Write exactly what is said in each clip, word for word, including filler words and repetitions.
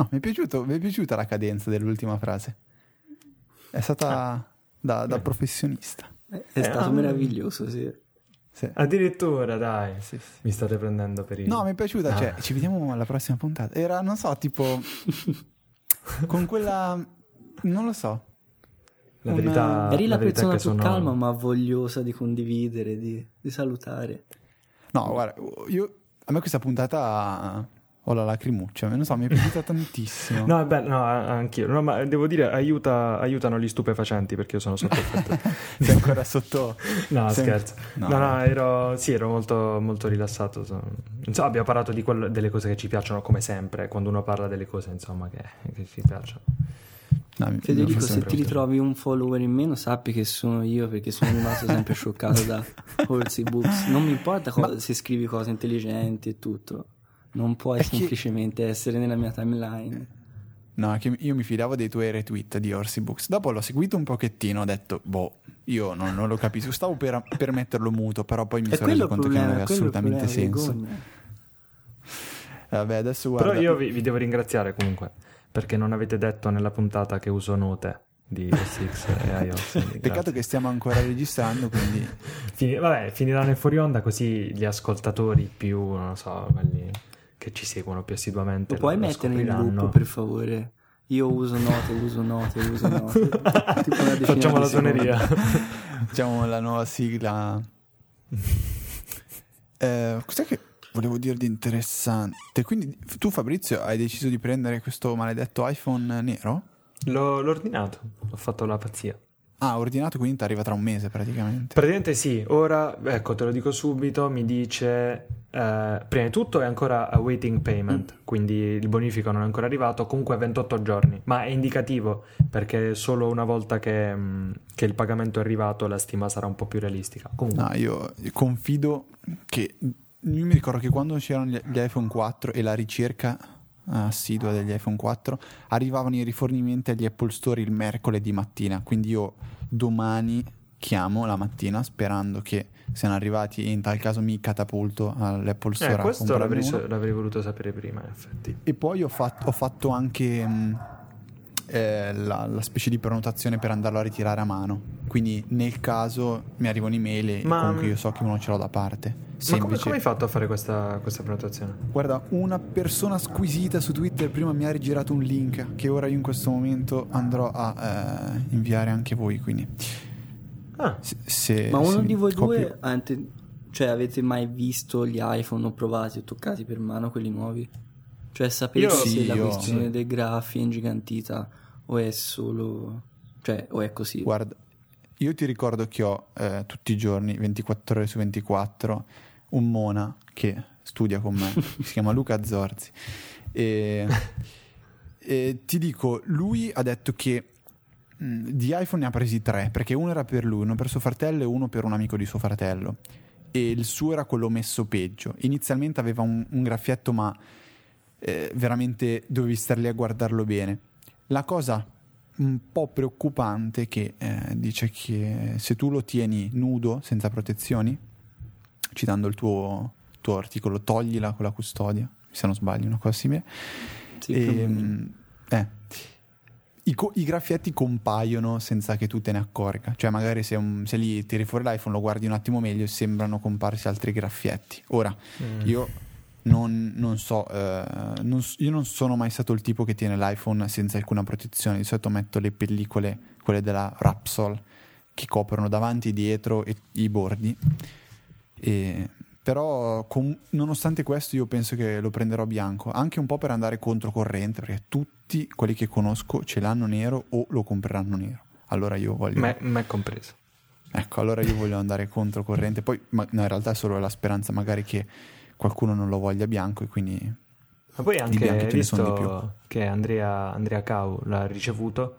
No, mi è piaciuto, mi è piaciuta la cadenza dell'ultima frase. È stata ah, da, da professionista. È, è stato ah, meraviglioso, sì. Sì. Addirittura, dai, sì, sì. Mi state prendendo per il... No, mi è piaciuta, ah. cioè, ci vediamo alla prossima puntata. Era, non so, tipo... con quella... non lo so. La verità, una... Eri la, la verità persona più sono... calma ma vogliosa di condividere, di, di salutare. No, guarda, io... a me questa puntata... ho la lacrimuccia, non so, mi è piaciuta tantissimo. No, beh, no, anch'io. No, ma devo dire, aiuta, aiutano gli stupefacenti, perché io sono sotto effetto. Sei ancora sotto? No, Sei... scherzo. No, no, no, ero, sì, ero molto, molto rilassato. Insomma, abbiamo parlato di quello, delle cose che ci piacciono, come sempre, quando uno parla delle cose, insomma, che, che ci piacciono. No, Federico, se ti ritrovi un follower in meno, sappi che sono io, perché sono rimasto sempre scioccato da Horsey Books. Non mi importa cosa, ma... se scrivi cose intelligenti e tutto. Non puoi semplicemente che... essere nella mia timeline. No, che io mi fidavo dei tuoi retweet di Horsey Books. Dopo l'ho seguito un pochettino, ho detto, boh, io non, non lo capisco. Stavo per, per metterlo muto, però poi mi e sono reso conto problema, che non aveva assolutamente senso. Vabbè, adesso guarda. Però io vi, vi devo ringraziare comunque, perché non avete detto nella puntata che uso note di O S X e iOS. Peccato grazie. Che stiamo ancora registrando, quindi Fini, vabbè, finiranno in fuori onda, così gli ascoltatori più, non so, quelli... che ci seguono più assiduamente. Lo puoi mettere in loop, per favore? Io uso note, uso note, uso note. Facciamo la suoneria. Facciamo la nuova sigla. Eh, cos'è che volevo dire di interessante? Quindi tu, Fabrizio, hai deciso di prendere questo maledetto iPhone nero? L'ho, l'ho ordinato, ho fatto la pazzia. Ah, ordinato, quindi ti arriva tra un mese praticamente. Praticamente sì, ora, ecco, te lo dico subito, mi dice, eh, prima di tutto è ancora awaiting payment, mm. quindi il bonifico non è ancora arrivato, comunque ventotto giorni, ma è indicativo, perché solo una volta che, mh, che il pagamento è arrivato la stima sarà un po' più realistica. Comunque. No, io confido che, io mi ricordo che quando c'erano gli, gli iPhone quattro e la ricerca assidua degli iPhone quattro, arrivavano i rifornimenti agli Apple Store il mercoledì mattina, quindi io domani chiamo la mattina sperando che siano arrivati e in tal caso mi catapulto all'Apple Store. Eh, questo l'avrei, l'avrei voluto sapere prima, in effetti. E poi ho fatto, ho fatto anche mh, eh, la, la specie di prenotazione per andarlo a ritirare a mano, quindi nel caso mi arriva un'email e ma... comunque io so che non ce l'ho da parte. Ma come, come hai fatto a fare questa, questa prenotazione? Guarda, una persona squisita su Twitter prima mi ha rigirato un link che ora io in questo momento andrò a eh, inviare anche voi, quindi ah. se, se, ma uno se di voi copio... due ante... cioè avete mai visto gli iPhone o provati o toccati per mano quelli nuovi? Cioè sapete io, se sì, la io, questione sì. dei grafi è ingigantita o è solo, cioè o è così? Guarda, io ti ricordo che ho eh, tutti i giorni ventiquattro ore su ventiquattro un mona che studia con me, si chiama Luca Zorzi, e, e ti dico, lui ha detto che mh, di iPhone ne ha presi tre, perché uno era per lui, uno per suo fratello e uno per un amico di suo fratello, e il suo era quello messo peggio. Inizialmente aveva un, un graffietto, ma eh, veramente dovevi stare lì a guardarlo bene. La cosa un po' preoccupante che eh, dice che se tu lo tieni nudo, senza protezioni, citando il tuo, tuo articolo, toglila con la custodia, se non sbaglio, una cosa simile, sì, e, eh, i, co- i graffietti compaiono senza che tu te ne accorga, cioè magari se, un, se lì tiri fuori l'iPhone, lo guardi un attimo meglio e sembrano comparsi altri graffietti. Ora mm. io non, non so eh, non, io non sono mai stato il tipo che tiene l'iPhone senza alcuna protezione, di solito metto le pellicole, quelle della Rapsol, che coprono davanti, dietro e i bordi. Eh, però com- nonostante questo io penso che lo prenderò bianco, anche un po' per andare controcorrente, perché tutti quelli che conosco ce l'hanno nero o lo compreranno nero, allora io voglio me, me compreso, ecco, allora io voglio andare controcorrente. Poi ma, no, in realtà è solo la speranza magari che qualcuno non lo voglia bianco, e quindi ma poi anche hai visto che Andrea, Andrea Cau l'ha ricevuto,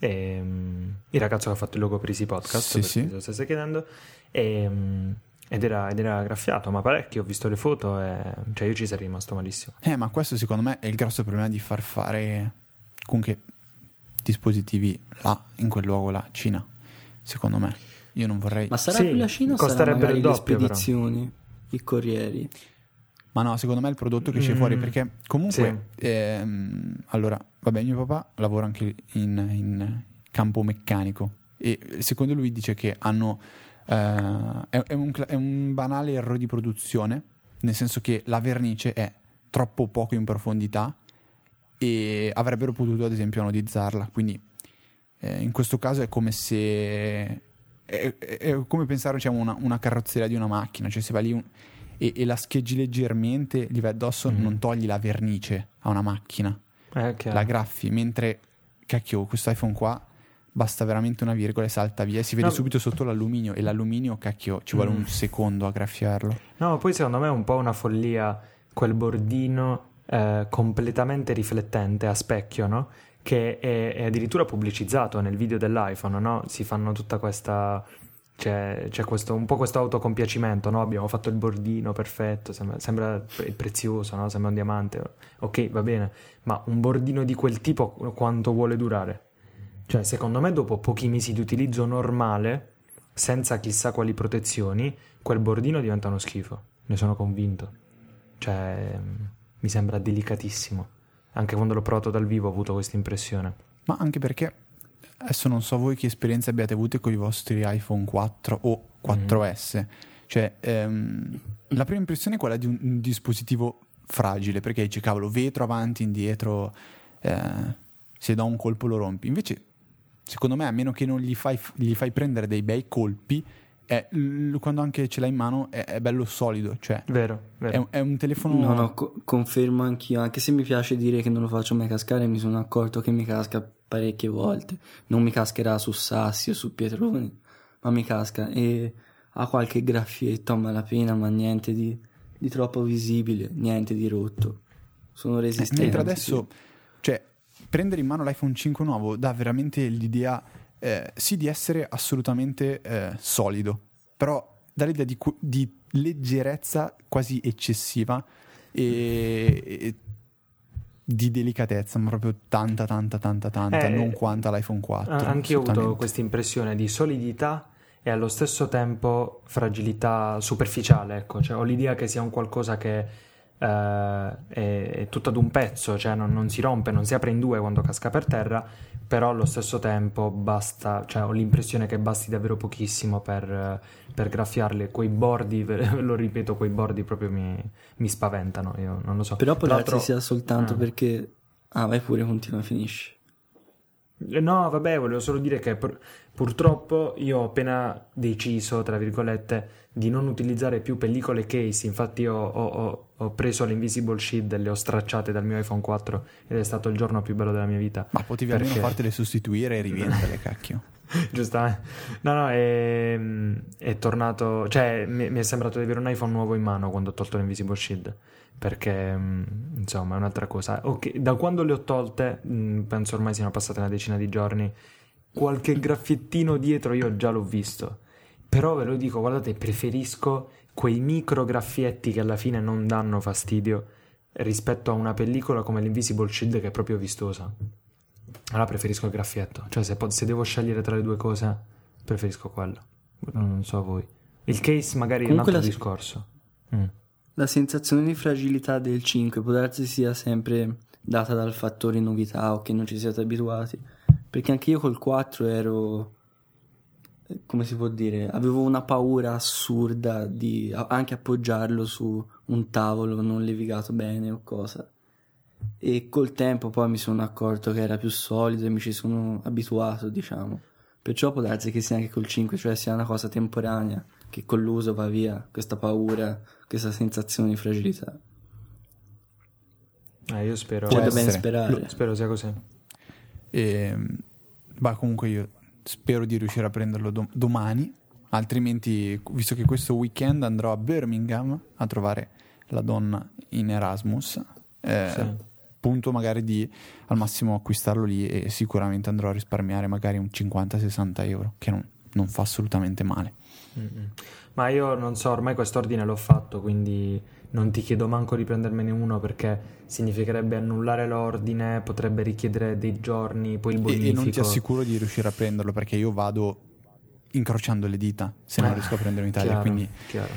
e, um, il ragazzo che ha fatto il logo Prisi Podcast, sì, sì. Lo stesse chiedendo, e um, Ed era, ed era graffiato, ma parecchio, ho visto le foto e cioè io ci sarei rimasto malissimo. Eh, ma questo secondo me è il grosso problema di far fare comunque dispositivi là, in quel luogo là, Cina. Secondo me, io non vorrei. Ma sarà sì, più la Cina o sarà magari le spedizioni, però. I corrieri? Ma no, secondo me è il prodotto che esce mm. fuori, perché comunque sì. ehm, allora, vabbè, mio papà lavora anche in, in campo meccanico e secondo lui dice che hanno eh, è, è, un, è un banale errore di produzione, nel senso che la vernice è troppo poco in profondità e avrebbero potuto ad esempio anodizzarla, quindi eh, in questo caso è come se è, è come pensare, diciamo, una, una carrozzeria di una macchina, cioè se va lì un, E, e la scheggi leggermente, gli vai addosso, mm. non togli la vernice a una macchina, eh, la graffi, mentre cacchio questo iPhone qua basta veramente una virgola e salta via e si vede no. subito sotto l'alluminio, e l'alluminio cacchio ci mm. vuole un secondo a graffiarlo. No, poi secondo me è un po' una follia quel bordino eh, completamente riflettente a specchio, no? Che è, è addirittura pubblicizzato nel video dell'iPhone, no? Si fanno tutta questa... C'è, c'è questo, un po' questo autocompiacimento, no? Abbiamo fatto il bordino perfetto, sembra, sembra prezioso, no? Sembra un diamante, ok, va bene, ma un bordino di quel tipo quanto vuole durare? Cioè secondo me dopo pochi mesi di utilizzo normale, senza chissà quali protezioni, quel bordino diventa uno schifo, ne sono convinto. Cioè mi sembra delicatissimo, anche quando l'ho provato dal vivo ho avuto questa impressione. Ma anche perché adesso non so voi che esperienze abbiate avute con i vostri iPhone quattro o quattro S, mm. cioè ehm, la prima impressione è quella di un, un dispositivo fragile, perché dici cavolo, vetro avanti, indietro, eh, se da un colpo lo rompi. Invece secondo me, a meno che non gli fai, gli fai prendere dei bei colpi, è, l- quando anche ce l'hai in mano è, è bello solido, cioè vero, vero. È, è un telefono. No, no, co- confermo anch'io, anche se mi piace dire che non lo faccio mai cascare, mi sono accorto che mi casca parecchie volte. Non mi cascherà su sassi o su pietroni, ma mi casca, e ha qualche graffietto a malapena, ma niente di, di troppo visibile, niente di rotto, sono resistente. Eh, mentre adesso, cioè, prendere in mano l'iPhone cinque nuovo dà veramente l'idea eh, sì di essere assolutamente eh, solido, però dà l'idea di, di leggerezza quasi eccessiva e, e di delicatezza, ma proprio tanta tanta tanta tanta eh, non quanta l'iPhone quattro. Anche io ho avuto questa impressione di solidità e allo stesso tempo fragilità superficiale, ecco, cioè ho l'idea che sia un qualcosa che eh, è, è tutto ad un pezzo, cioè non, non si rompe, non si apre in due quando casca per terra, però allo stesso tempo basta, cioè ho l'impressione che basti davvero pochissimo per, per graffiarle. Quei bordi, lo ripeto, quei bordi proprio mi, mi spaventano, io non lo so. Però può darsi sia soltanto eh. perché... Ah, vai pure, continua, finisci. No, vabbè, volevo solo dire che pur, purtroppo io ho appena deciso, tra virgolette, di non utilizzare più pellicole e case, infatti io ho, ho, ho preso l'Invisible Shield e le ho stracciate dal mio iPhone quattro ed è stato il giorno più bello della mia vita. Ma potevi perché... almeno fartele sostituire e rivenderle, cacchio. Giustamente. No, no, è, è tornato, cioè mi, mi è sembrato di avere un iPhone nuovo in mano quando ho tolto l'Invisible Shield, perché insomma è un'altra cosa. Okay, da quando le ho tolte, penso ormai siano passate una decina di giorni, qualche graffiettino dietro io già l'ho visto, però ve lo dico, guardate, preferisco quei micro graffietti che alla fine non danno fastidio rispetto a una pellicola come l'Invisible Shield che è proprio vistosa. Allora preferisco il graffietto, cioè se, po- se devo scegliere tra le due cose preferisco quello. Non so voi, il case magari comunque è un altro la... discorso mm. La sensazione di fragilità del cinque può darsi sia sempre data dal fattore novità o che non ci siate abituati, perché anche io col quattro ero, come si può dire, avevo una paura assurda di anche appoggiarlo su un tavolo non levigato bene o cosa, e col tempo poi mi sono accorto che era più solido e mi ci sono abituato, diciamo, perciò può darsi che sia anche col cinque, cioè sia una cosa temporanea che con l'uso va via questa paura, questa sensazione di fragilità. Eh, io spero, cioè, ben sperare. Spero sia così. E, bah, comunque io spero di riuscire a prenderlo dom- domani, altrimenti, visto che questo weekend andrò a Birmingham a trovare la donna in Erasmus, eh, sì. punto magari di al massimo acquistarlo lì, e sicuramente andrò a risparmiare magari un cinquanta sessanta euro, che non, non fa assolutamente male. Mm-mm. Ma io non so, ormai quest'ordine l'ho fatto, quindi non ti chiedo manco di prendermene uno, perché significherebbe annullare l'ordine, potrebbe richiedere dei giorni, poi il bonifico, e, e non ti assicuro di riuscire a prenderlo, perché io vado incrociando le dita se eh, non riesco a prenderlo in Italia, chiaro, quindi chiaro.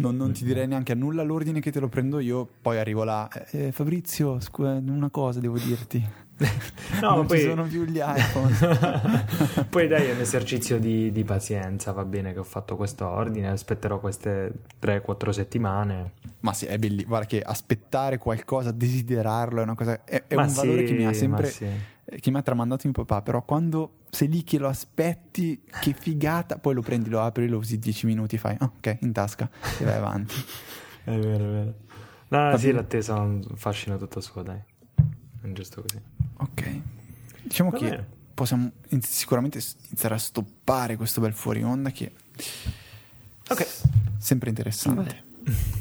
non, non ti direi neanche a nulla l'ordine che te lo prendo io, poi arrivo là, eh, Fabrizio, scu- una cosa devo dirti. No, non poi... ci sono più gli iPhone. Poi dai, è un esercizio di, di pazienza, va bene che ho fatto questo ordine, aspetterò queste tre quattro settimane. Ma sì, è bellissimo, guarda che aspettare qualcosa, desiderarlo è una cosa, è, è un sì, valore che mi ha sempre, sì, che mi ha tramandato mio papà. Però quando sei lì che lo aspetti, che figata, poi lo prendi, lo apri, lo usi dieci minuti e fai oh, ok, in tasca e vai avanti. È vero, è vero. No, sì, l'attesa ha un fascino tutto suo, dai, è giusto così. Ok, diciamo va che bene, possiamo sicuramente iniziare a stoppare questo bel fuori onda che è okay, sempre interessante. Vabbè.